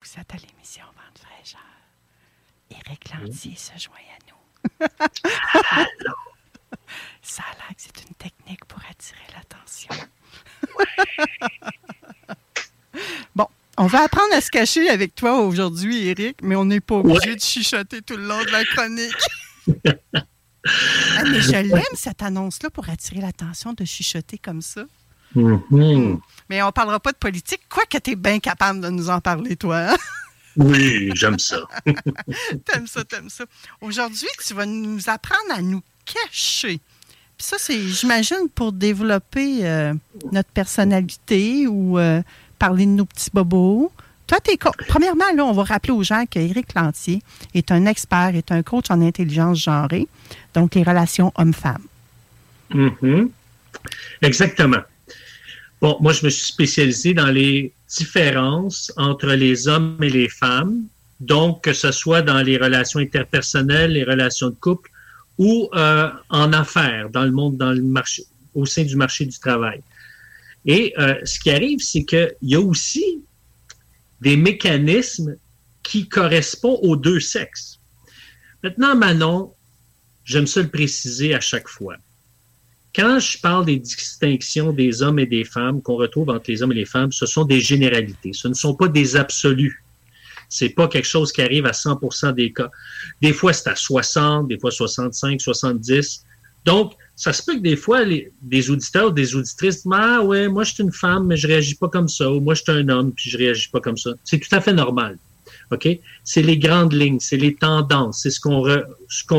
Vous êtes à l'émission Vente Fraîcheur. Éric Lantier se joint à nous. Allô? Ça a l'air que c'est une technique pour attirer l'attention. Bon, on va apprendre à se cacher avec toi aujourd'hui, Éric, mais on n'est pas obligé de chichoter tout le long de la chronique. Ah, mais je l'aime, cette annonce-là, pour attirer l'attention, de chichoter comme ça. Mm-hmm. Mais on ne parlera pas de politique, quoique tu es bien capable de nous en parler, toi. Hein? Oui, j'aime ça. T'aimes ça. Aujourd'hui, tu vas nous apprendre à nous cacher. Puis ça, c'est, j'imagine, pour développer notre personnalité ou parler de nos petits bobos. Toi, premièrement, là, on va rappeler aux gens qu'Éric Lantier est un expert, est un coach en intelligence genrée, donc les relations hommes-femmes. Mm-hmm. Exactement. Bon, moi, je me suis spécialisé dans les différences entre les hommes et les femmes, donc que ce soit dans les relations interpersonnelles, les relations de couple ou en affaires, au sein du marché du travail. Et ce qui arrive, c'est qu'il y a aussi des mécanismes qui correspondent aux deux sexes. Maintenant, Manon, j'aime ça le préciser à chaque fois. Quand je parle des distinctions des hommes et des femmes qu'on retrouve entre les hommes et les femmes, ce sont des généralités. Ce ne sont pas des absolus. C'est pas quelque chose qui arrive à 100% des cas. Des fois, c'est à 60, des fois 65, 70. Donc, ça se peut que des fois, des auditeurs, des auditrices disent « Ah ouais, moi je suis une femme, mais je réagis pas comme ça. » Ou « Moi je suis un homme, puis je réagis pas comme ça. » C'est tout à fait normal. Okay? C'est les grandes lignes, c'est les tendances, c'est ce qu'on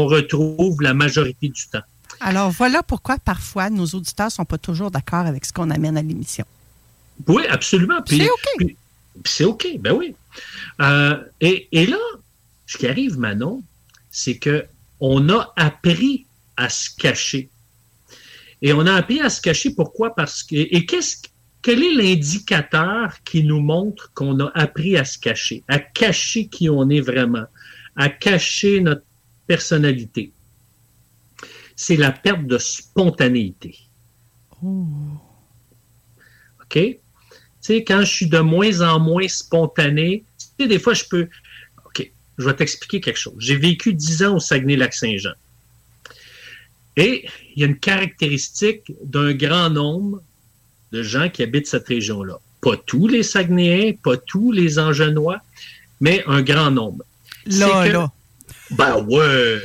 retrouve la majorité du temps. Alors voilà pourquoi parfois nos auditeurs ne sont pas toujours d'accord avec ce qu'on amène à l'émission. Oui, absolument. Puis, c'est OK. Puis c'est OK, ben oui. Et là, ce qui arrive, Manon, c'est qu'on a appris à se cacher. Et on a appris à se cacher, pourquoi? Parce que, quel est l'indicateur qui nous montre qu'on a appris à se cacher, à cacher qui on est vraiment, à cacher notre personnalité? C'est la perte de spontanéité. Oh. OK? Tu sais, quand je suis de moins en moins spontané, tu sais, des fois, OK, je vais t'expliquer quelque chose. J'ai vécu 10 ans au Saguenay-Lac-Saint-Jean. Et il y a une caractéristique d'un grand nombre de gens qui habitent cette région-là. Pas tous les Saguenayens, pas tous les Angenois, mais un grand nombre. Là. Ben ouais.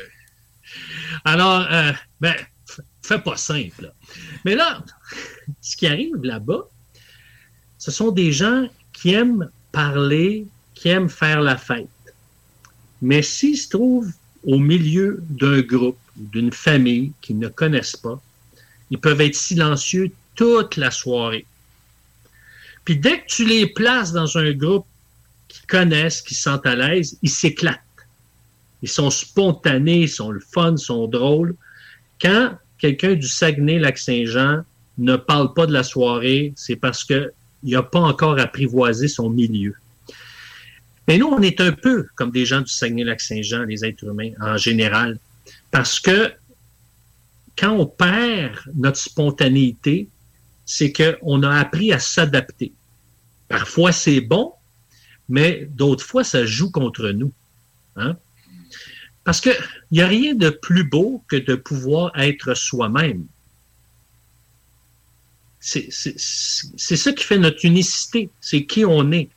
Alors, fais pas simple. Là. Mais là, ce qui arrive là-bas, ce sont des gens qui aiment parler, qui aiment faire la fête. Mais s'ils se trouvent au milieu d'un groupe, d'une famille qu'ils ne connaissent pas, ils peuvent être silencieux toute la soirée. Puis dès que tu les places dans un groupe qu'ils connaissent, qu'ils se sentent à l'aise, ils s'éclatent. Ils sont spontanés, ils sont le fun, ils sont drôles. Quand quelqu'un du Saguenay-Lac-Saint-Jean ne parle pas de la soirée, c'est parce qu'il n'a pas encore apprivoisé son milieu. Mais nous, on est un peu comme des gens du Saguenay-Lac-Saint-Jean, les êtres humains en général. Parce que quand on perd notre spontanéité, c'est qu'on a appris à s'adapter. Parfois, c'est bon, mais d'autres fois, ça joue contre nous. Hein? Parce qu'il n'y a rien de plus beau que de pouvoir être soi-même. C'est ça qui fait notre unicité, c'est qui on est.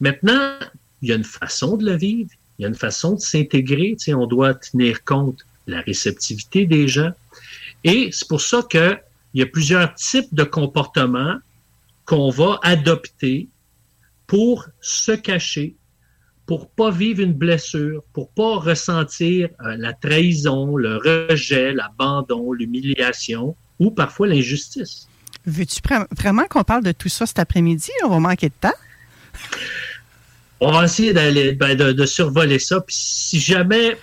Maintenant, il y a une façon de le vivre, il y a une façon de s'intégrer, tu sais, on doit tenir compte de la réceptivité des gens. Et c'est pour ça qu'il y a plusieurs types de comportements qu'on va adopter pour se cacher, pour pas vivre une blessure, pour pas ressentir la trahison, le rejet, l'abandon, l'humiliation ou parfois l'injustice. Veux-tu vraiment qu'on parle de tout ça cet après-midi? On va manquer de temps. On va essayer d'aller, de survoler ça. Puis si jamais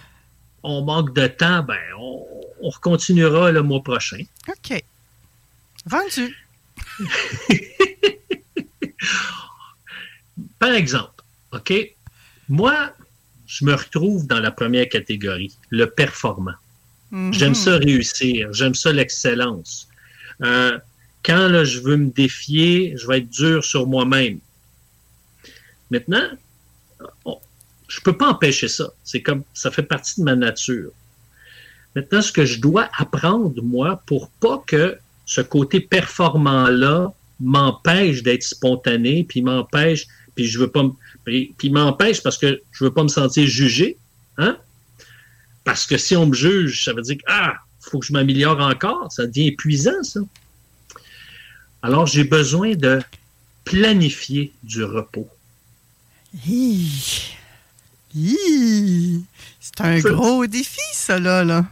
on manque de temps, on continuera le mois prochain. OK. Vendu. Par exemple, OK, moi, je me retrouve dans la première catégorie, le performant. Mm-hmm. J'aime ça réussir, j'aime ça l'excellence. Quand là, je veux me défier, je vais être dur sur moi-même. Maintenant, je ne peux pas empêcher ça. C'est comme ça fait partie de ma nature. Maintenant, ce que je dois apprendre, moi, pour pas que ce côté performant-là m'empêche d'être spontané, puis m'empêche, puis je veux pas, puis m'empêche parce que je veux pas me sentir jugé, hein? Parce que si on me juge, ça veut dire faut que je m'améliore encore, ça devient épuisant, ça. Alors j'ai besoin de planifier du repos. C'est un gros défi, ça, là.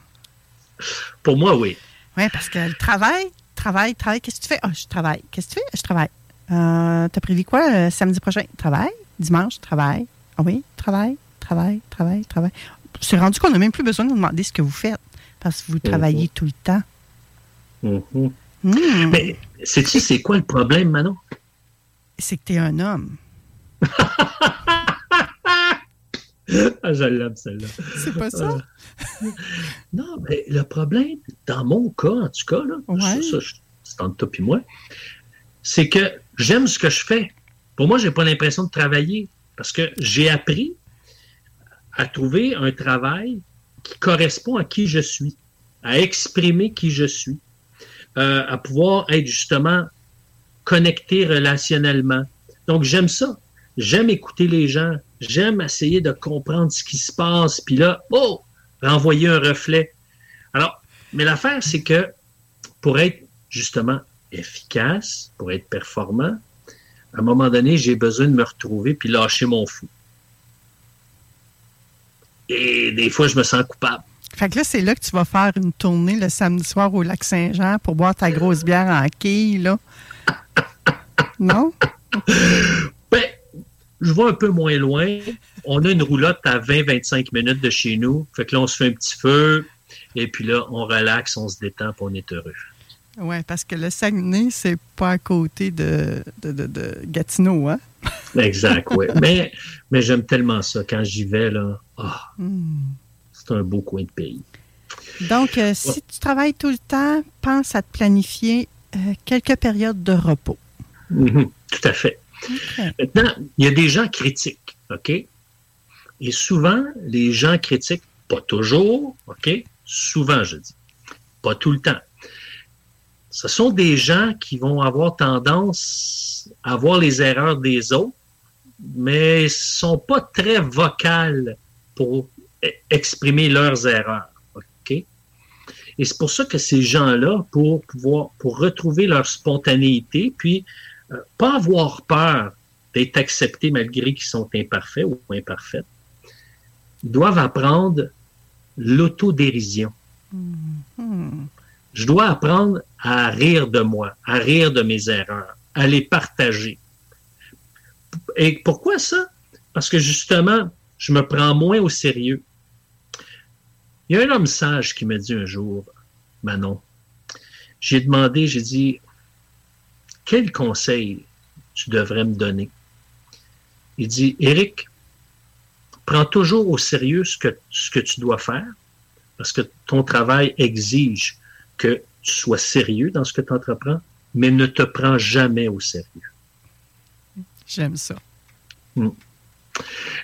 Pour moi, oui. Oui, parce que le travail, qu'est-ce que tu fais? Ah, je travaille. Qu'est-ce que tu fais? Je travaille. T'as prévu quoi samedi prochain? Travail. Dimanche, travail. Ah oui, travail. C'est rendu qu'on n'a même plus besoin de demander ce que vous faites, parce que vous travaillez tout le temps. Mm-hmm. Mm. Mais sais-tu, c'est quoi le problème, Manon? C'est que t'es un homme. Je l'aime, celle-là. C'est pas ça? Non, mais le problème, dans mon cas, en tout cas, là, c'est entre toi et moi, c'est que j'aime ce que je fais. Pour moi, j'ai pas l'impression de travailler parce que j'ai appris à trouver un travail qui correspond à qui je suis, à exprimer qui je suis, à pouvoir être justement connecté relationnellement. Donc, j'aime ça. J'aime écouter les gens. J'aime essayer de comprendre ce qui se passe. Puis là, renvoyer un reflet. Alors, mais l'affaire, c'est que pour être justement efficace, pour être performant, à un moment donné, j'ai besoin de me retrouver puis lâcher mon fou. Et des fois, je me sens coupable. Fait que là, c'est là que tu vas faire une tournée le samedi soir au Lac-Saint-Jean pour boire ta grosse bière en quille, là. Non? Je vais un peu moins loin. On a une roulotte à 20-25 minutes de chez nous. Fait que là, on se fait un petit feu. Et puis là, on relaxe, on se détend, puis on est heureux. Oui, parce que le Saguenay, c'est pas à côté de Gatineau, hein? Exact, oui. mais j'aime tellement ça. Quand j'y vais, là, c'est un beau coin de pays. Donc, si tu travailles tout le temps, pense à te planifier quelques périodes de repos. Mm-hmm, tout à fait. Okay. Maintenant, il y a des gens critiques, OK? Et souvent, les gens critiquent, pas toujours, OK? Souvent, je dis. Pas tout le temps. Ce sont des gens qui vont avoir tendance à voir les erreurs des autres, mais ne sont pas très vocales pour exprimer leurs erreurs, OK? Et c'est pour ça que ces gens-là, pour retrouver leur spontanéité, puis pas avoir peur d'être acceptés malgré qu'ils sont imparfaits ou imparfaites, doivent apprendre l'autodérision. Mm-hmm. Je dois apprendre à rire de moi, à rire de mes erreurs, à les partager. Et pourquoi ça? Parce que justement, je me prends moins au sérieux. Il y a un homme sage qui m'a dit un jour, Manon, j'ai dit, quel conseil tu devrais me donner? Il dit, Éric, prends toujours au sérieux ce que tu dois faire, parce que ton travail exige que tu sois sérieux dans ce que tu entreprends, mais ne te prends jamais au sérieux. J'aime ça. Et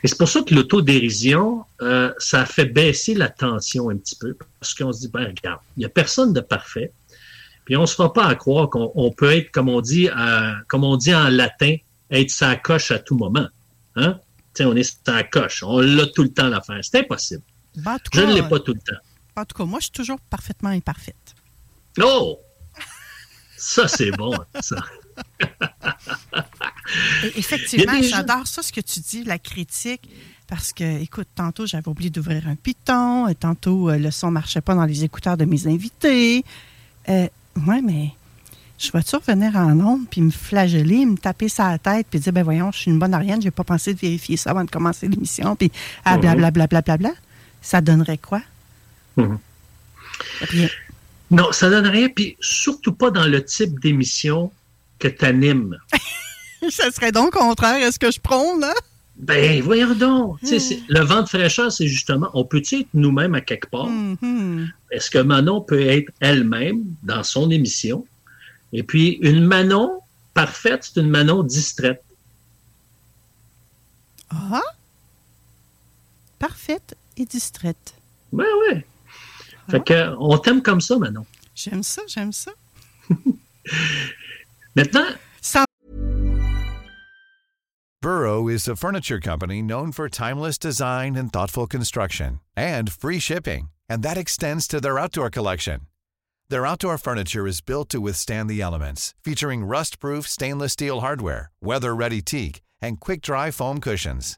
c'est pour ça que l'autodérision, ça fait baisser la tension un petit peu, parce qu'on se dit, regarde, il n'y a personne de parfait. Puis on ne se fera pas à croire qu'on peut être, comme on dit en latin, être sa coche à tout moment. Hein? T'sais, on est sa coche. On l'a tout le temps l'affaire. C'est impossible. Ben, je ne l'ai pas tout le temps. En tout cas, moi, je suis toujours parfaitement imparfaite. Oh! Ça, c'est bon, ça. Effectivement, j'adore ça, ce que tu dis, la critique, parce que, écoute, tantôt, j'avais oublié d'ouvrir un piton, et tantôt, le son ne marchait pas dans les écouteurs de mes invités. Ouais, mais je vais-tu revenir en ondes, puis me flageller, me taper sur la tête, puis dire, ben voyons, je suis une bonne arienne, j'ai pas pensé de vérifier ça avant de commencer l'émission, puis blablabla, blablabla. Ça donnerait quoi? Mm-hmm. Rien. Non, ça donne rien, puis surtout pas dans le type d'émission que t'animes. Ça serait donc contraire à ce que je prône, là? Ben, voyons donc. Le Vente Fraîcheur, c'est justement, on peut-tu être nous-mêmes à quelque part? Mm-hmm. Est-ce que Manon peut être elle-même dans son émission? Et puis, une Manon parfaite, c'est une Manon distraite. Ah! Parfaite et distraite. Ben oui. Fait qu'on t'aime comme ça, Manon. J'aime ça, j'aime ça. Maintenant... Burrow is a furniture company known for timeless design and thoughtful construction, and free shipping, and that extends to their outdoor collection. Their outdoor furniture is built to withstand the elements, featuring rust-proof stainless steel hardware, weather-ready teak, and quick-dry foam cushions.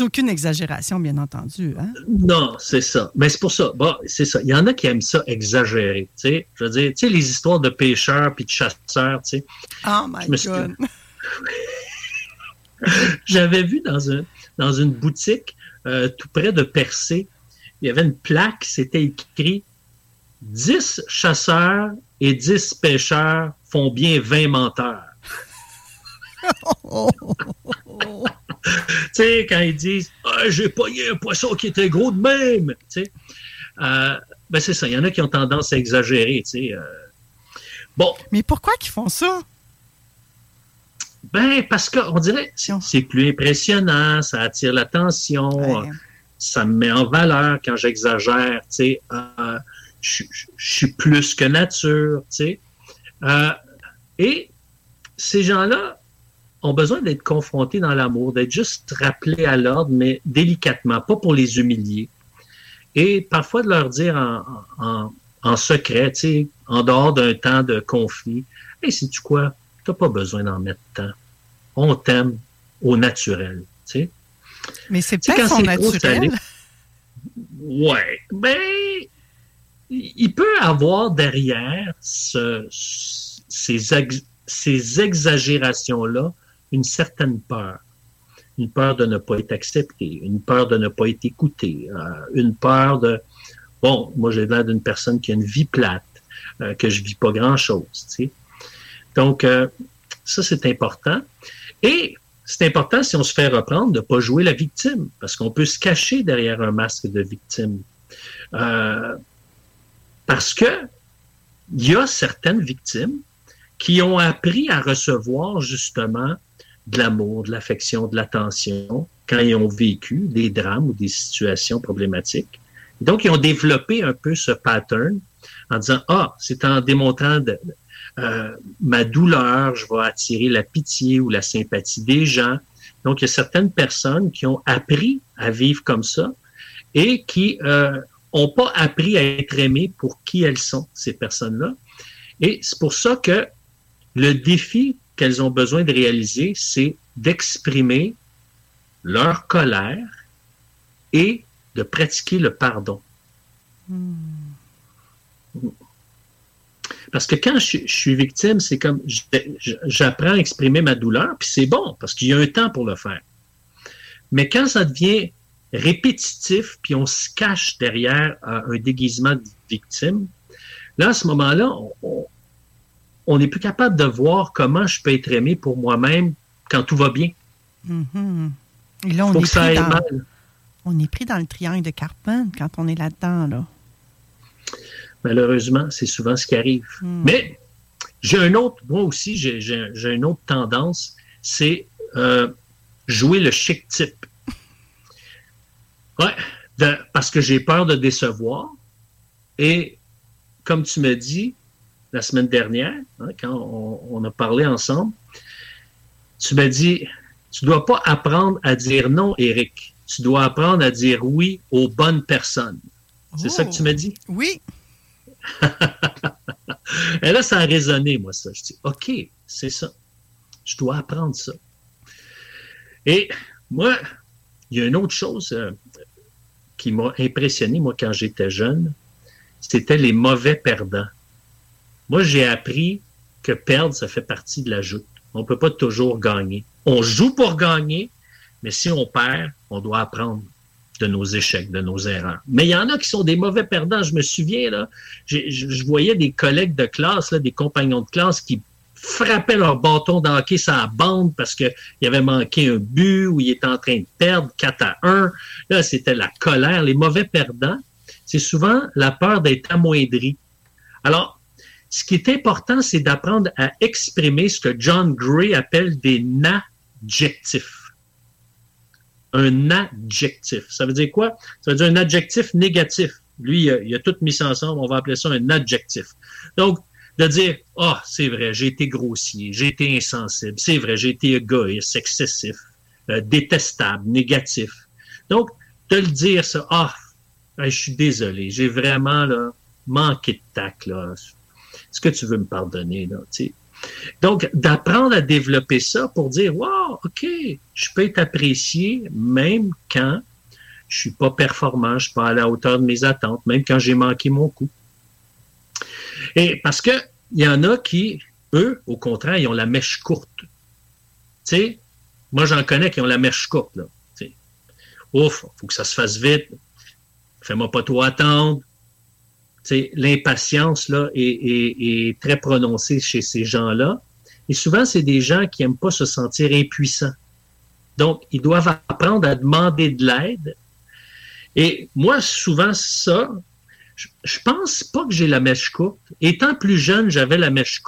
Aucune exagération, bien entendu. Hein? Non, c'est ça. Mais c'est pour ça. Bon, c'est ça. Il y en a qui aiment ça exagérer. Tu sais, je veux dire, tu sais, les histoires de pêcheurs puis de chasseurs, tu sais. Oh my God! J'avais vu dans une boutique tout près de Percé, il y avait une plaque, c'était écrit « 10 chasseurs et 10 pêcheurs font bien 20 menteurs. » Tu sais, quand ils disent « j'ai pogné un poisson qui était gros de même », tu sais, ben c'est ça, il y en a qui ont tendance à exagérer, tu sais. Bon. Mais pourquoi qu'ils font ça? Ben, parce qu'on dirait, c'est plus impressionnant, ça attire l'attention, ouais. Ça me met en valeur quand j'exagère, tu sais, je suis plus que nature, tu sais. Et ces gens-là ont besoin d'être confrontés dans l'amour, d'être juste rappelés à l'ordre, mais délicatement, pas pour les humilier. Et parfois de leur dire en secret, tu sais, en dehors d'un temps de conflit, « Hey, sais-tu quoi? T'as pas besoin d'en mettre tant. On t'aime au naturel. » Tu sais. Mais c'est tu peut-être son naturel. Ouais. Ben, il peut avoir derrière ces exagérations-là une certaine peur. Une peur de ne pas être accepté, une peur de ne pas être écouté, une peur de... Bon, moi, j'ai l'air d'une personne qui a une vie plate, que je vis pas grand-chose, tu sais. Donc, ça, c'est important. Et c'est important, si on se fait reprendre, de pas jouer la victime, parce qu'on peut se cacher derrière un masque de victime. Parce que il y a certaines victimes qui ont appris à recevoir, justement, de l'amour, de l'affection, de l'attention, quand ils ont vécu des drames ou des situations problématiques. Et donc, ils ont développé un peu ce pattern en disant « Ah, c'est en démontrant ma douleur, je vais attirer la pitié ou la sympathie des gens. » Donc, il y a certaines personnes qui ont appris à vivre comme ça et qui n'ont pas appris à être aimées pour qui elles sont, ces personnes-là. Et c'est pour ça que le défi qu'elles ont besoin de réaliser, c'est d'exprimer leur colère et de pratiquer le pardon. Mmh. Parce que quand je suis victime, c'est comme j'apprends à exprimer ma douleur, puis c'est bon, parce qu'il y a un temps pour le faire. Mais quand ça devient répétitif, puis on se cache derrière un déguisement de victime, là, à ce moment-là, on n'est plus capable de voir comment je peux être aimé pour moi-même quand tout va bien. Mm-hmm. Et là, on est pris dans le triangle de Karpman quand on est là-dedans, là. Malheureusement, c'est souvent ce qui arrive. Mm. Mais j'ai une autre tendance, c'est jouer le chic type. Ouais, parce que j'ai peur de décevoir. Et comme tu me dis la semaine dernière, hein, quand on a parlé ensemble, tu m'as dit, tu ne dois pas apprendre à dire non, Éric. Tu dois apprendre à dire oui aux bonnes personnes. C'est ça que tu m'as dit? Oui. Et là, ça a résonné, moi, ça. Je dis, OK, c'est ça. Je dois apprendre ça. Et moi, il y a une autre chose qui m'a impressionné, moi, quand j'étais jeune, c'était les mauvais perdants. Moi, j'ai appris que perdre, ça fait partie de la joute. On ne peut pas toujours gagner. On joue pour gagner, mais si on perd, on doit apprendre de nos échecs, de nos erreurs. Mais il y en a qui sont des mauvais perdants. Je me souviens, là, je voyais des collègues de classe, là, des compagnons de classe qui frappaient leur bâton de hockey sur la bande parce qu'il avait manqué un but ou il était en train de perdre 4-1. Là, c'était la colère. Les mauvais perdants, c'est souvent la peur d'être amoindri. Alors, ce qui est important, c'est d'apprendre à exprimer ce que John Gray appelle des adjectifs. Un adjectif. Ça veut dire quoi? Ça veut dire un adjectif négatif. Lui, il a tout mis ça ensemble. On va appeler ça un adjectif. Donc, de dire, c'est vrai, j'ai été grossier, j'ai été insensible, c'est vrai, j'ai été égoïste, excessif, détestable, négatif. Donc, de le dire ça, je suis désolé, j'ai vraiment là, manqué de tact. Là. Est-ce que tu veux me pardonner? Là, t'sais? Donc, d'apprendre à développer ça pour dire, wow, OK, je peux être apprécié même quand je suis pas performant, je suis pas à la hauteur de mes attentes, même quand j'ai manqué mon coup. Et parce que il y en a qui, eux, au contraire, ils ont la mèche courte. Tu sais, moi, j'en connais qui ont la mèche courte, là. T'sais. Ouf, faut que ça se fasse vite. Fais-moi pas trop attendre. T'sais, l'impatience là, est très prononcée chez ces gens-là. Et souvent, c'est des gens qui n'aiment pas se sentir impuissants. Donc, ils doivent apprendre à demander de l'aide. Et moi, souvent, ça, je pense pas que j'ai la mèche courte. Étant plus jeune, j'avais la mèche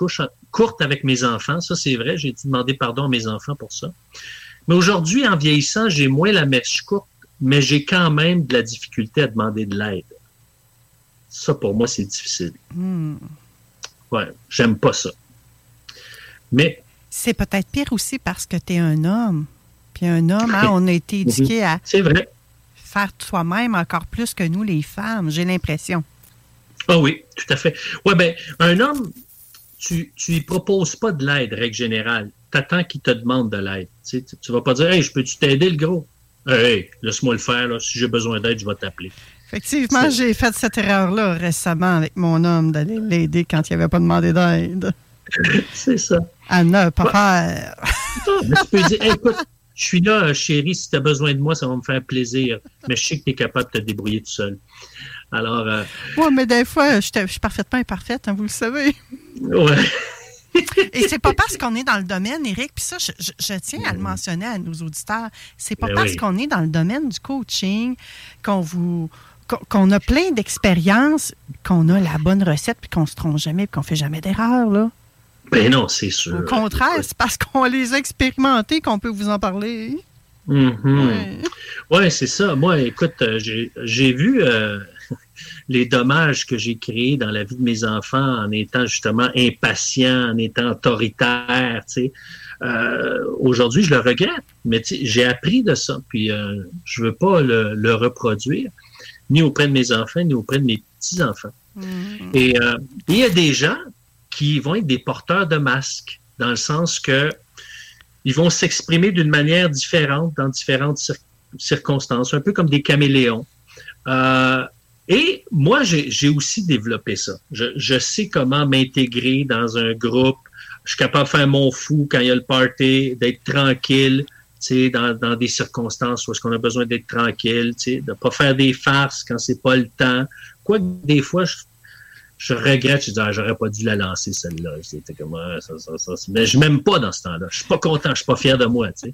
courte avec mes enfants. Ça, c'est vrai. J'ai dû demander pardon à mes enfants pour ça. Mais aujourd'hui, en vieillissant, j'ai moins la mèche courte, mais j'ai quand même de la difficulté à demander de l'aide. Ça, pour moi, c'est difficile. Mm. Ouais, j'aime pas ça. Mais... c'est peut-être pire aussi parce que t'es un homme. Puis un homme, hein, on a été éduqué à... c'est vrai. Faire soi-même encore plus que nous, les femmes, j'ai l'impression. Ah oui, tout à fait. Ouais, ben, un homme, tu lui proposes pas de l'aide, règle générale. T'attends qu'il te demande de l'aide. Tu vas pas dire, « Hey, peux-tu t'aider, le gros? Hey, laisse-moi le faire, là. Si j'ai besoin d'aide, je vais t'appeler. » Effectivement, j'ai fait cette erreur-là récemment avec mon homme d'aller l'aider quand il n'avait pas demandé d'aide. C'est ça. À ne pas faire. Mais tu peux dire, hey, écoute, je suis là, chérie, si tu as besoin de moi, ça va me faire plaisir. Mais je sais que tu es capable de te débrouiller tout seul. Alors. Oui, mais des fois, je suis parfaitement imparfaite, hein, vous le savez. Oui. Et c'est pas parce qu'on est dans le domaine, Éric, puis ça, je tiens à le mentionner à nos auditeurs, c'est pas parce qu'on est dans le domaine du coaching qu'on a plein d'expériences, qu'on a la bonne recette, puis qu'on se trompe jamais, puis qu'on fait jamais d'erreur, là. Ben non, c'est sûr. Au contraire, c'est parce qu'on les a expérimentés qu'on peut vous en parler. Mm-hmm. Ouais, c'est ça. Moi, écoute, j'ai vu... les dommages que j'ai créés dans la vie de mes enfants en étant justement impatient, en étant autoritaire, tu sais. Aujourd'hui, je le regrette, mais tu sais, j'ai appris de ça, puis je veux pas le reproduire, ni auprès de mes enfants, ni auprès de mes petits-enfants. Mmh. Et il y a des gens qui vont être des porteurs de masques, dans le sens que ils vont s'exprimer d'une manière différente dans différentes circonstances, un peu comme des caméléons. Et moi, j'ai aussi développé ça. Je sais comment m'intégrer dans un groupe. Je suis capable de faire mon fou quand il y a le party, d'être tranquille, tu sais, dans des circonstances où est-ce qu'on a besoin d'être tranquille, tu sais, de pas faire des farces quand c'est pas le temps. Quoique des fois, je regrette, je dis, ah, j'aurais pas dû la lancer, celle-là. C'était comme, ça. Mais je m'aime pas dans ce temps-là. Je suis pas content, je suis pas fier de moi, tu sais.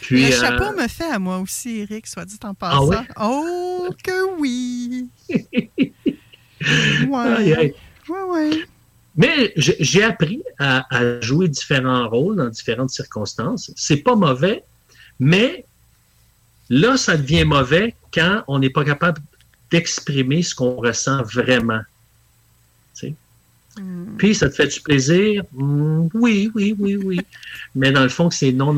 Puis, le chapeau me fait à moi aussi, Éric, soit dit en passant. Ah ouais? Oh, que oui! Ouais. Aïe. Ouais. Mais j'ai appris à jouer différents rôles dans différentes circonstances. C'est pas mauvais, mais là, ça devient mauvais quand on n'est pas capable d'exprimer ce qu'on ressent vraiment. Tu sais? Puis, ça te fait du plaisir? Oui. Mais dans le fond, c'est non.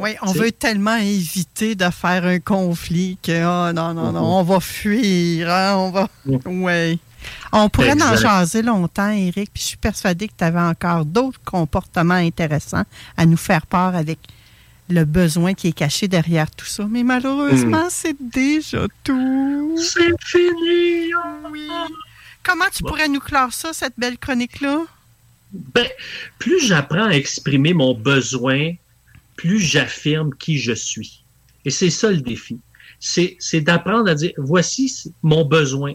Oui, on veut tellement éviter de faire un conflit que, non, on va fuir, hein, on va... Oui. On pourrait en jaser longtemps, Éric, puis je suis persuadée que tu avais encore d'autres comportements intéressants à nous faire part avec le besoin qui est caché derrière tout ça. Mais malheureusement, c'est déjà tout. C'est fini! Oui. Comment tu pourrais nous clore ça, cette belle chronique-là? Ben, plus j'apprends à exprimer mon besoin, plus j'affirme qui je suis. Et c'est ça le défi. C'est d'apprendre à dire, voici mon besoin.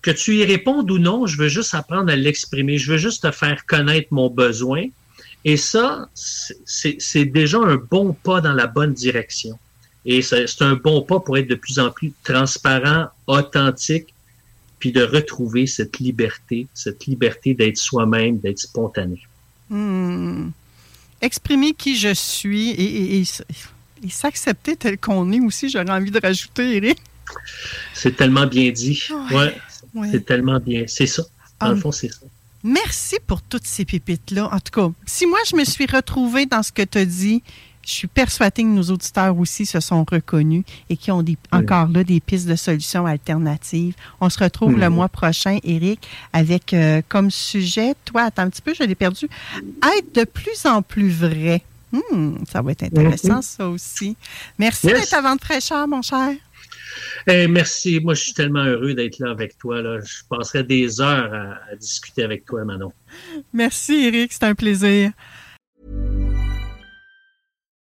Que tu y répondes ou non, je veux juste apprendre à l'exprimer. Je veux juste te faire connaître mon besoin. Et ça, c'est déjà un bon pas dans la bonne direction. Et c'est un bon pas pour être de plus en plus transparent, authentique, puis de retrouver cette liberté d'être soi-même, d'être spontané. Exprimer qui je suis et s'accepter tel qu'on est aussi, j'aurais envie de rajouter, Éric. C'est tellement bien dit. Ouais. C'est tellement bien. C'est ça. Dans le fond, c'est ça. Merci pour toutes ces pépites-là. En tout cas, si moi, je me suis retrouvée dans ce que tu as dit, je suis persuadée que nos auditeurs aussi se sont reconnus et qui ont encore là des pistes de solutions alternatives. On se retrouve le mois prochain, Éric, avec comme sujet, toi, attends un petit peu, je l'ai perdu, être de plus en plus vrai. Ça va être intéressant, ça aussi. Merci d'être à Vente Fraîcheur, mon cher. Hey, merci. Moi, je suis tellement heureux d'être là avec toi. Là. Je passerai des heures à discuter avec toi, Manon. Merci, Éric. C'est un plaisir.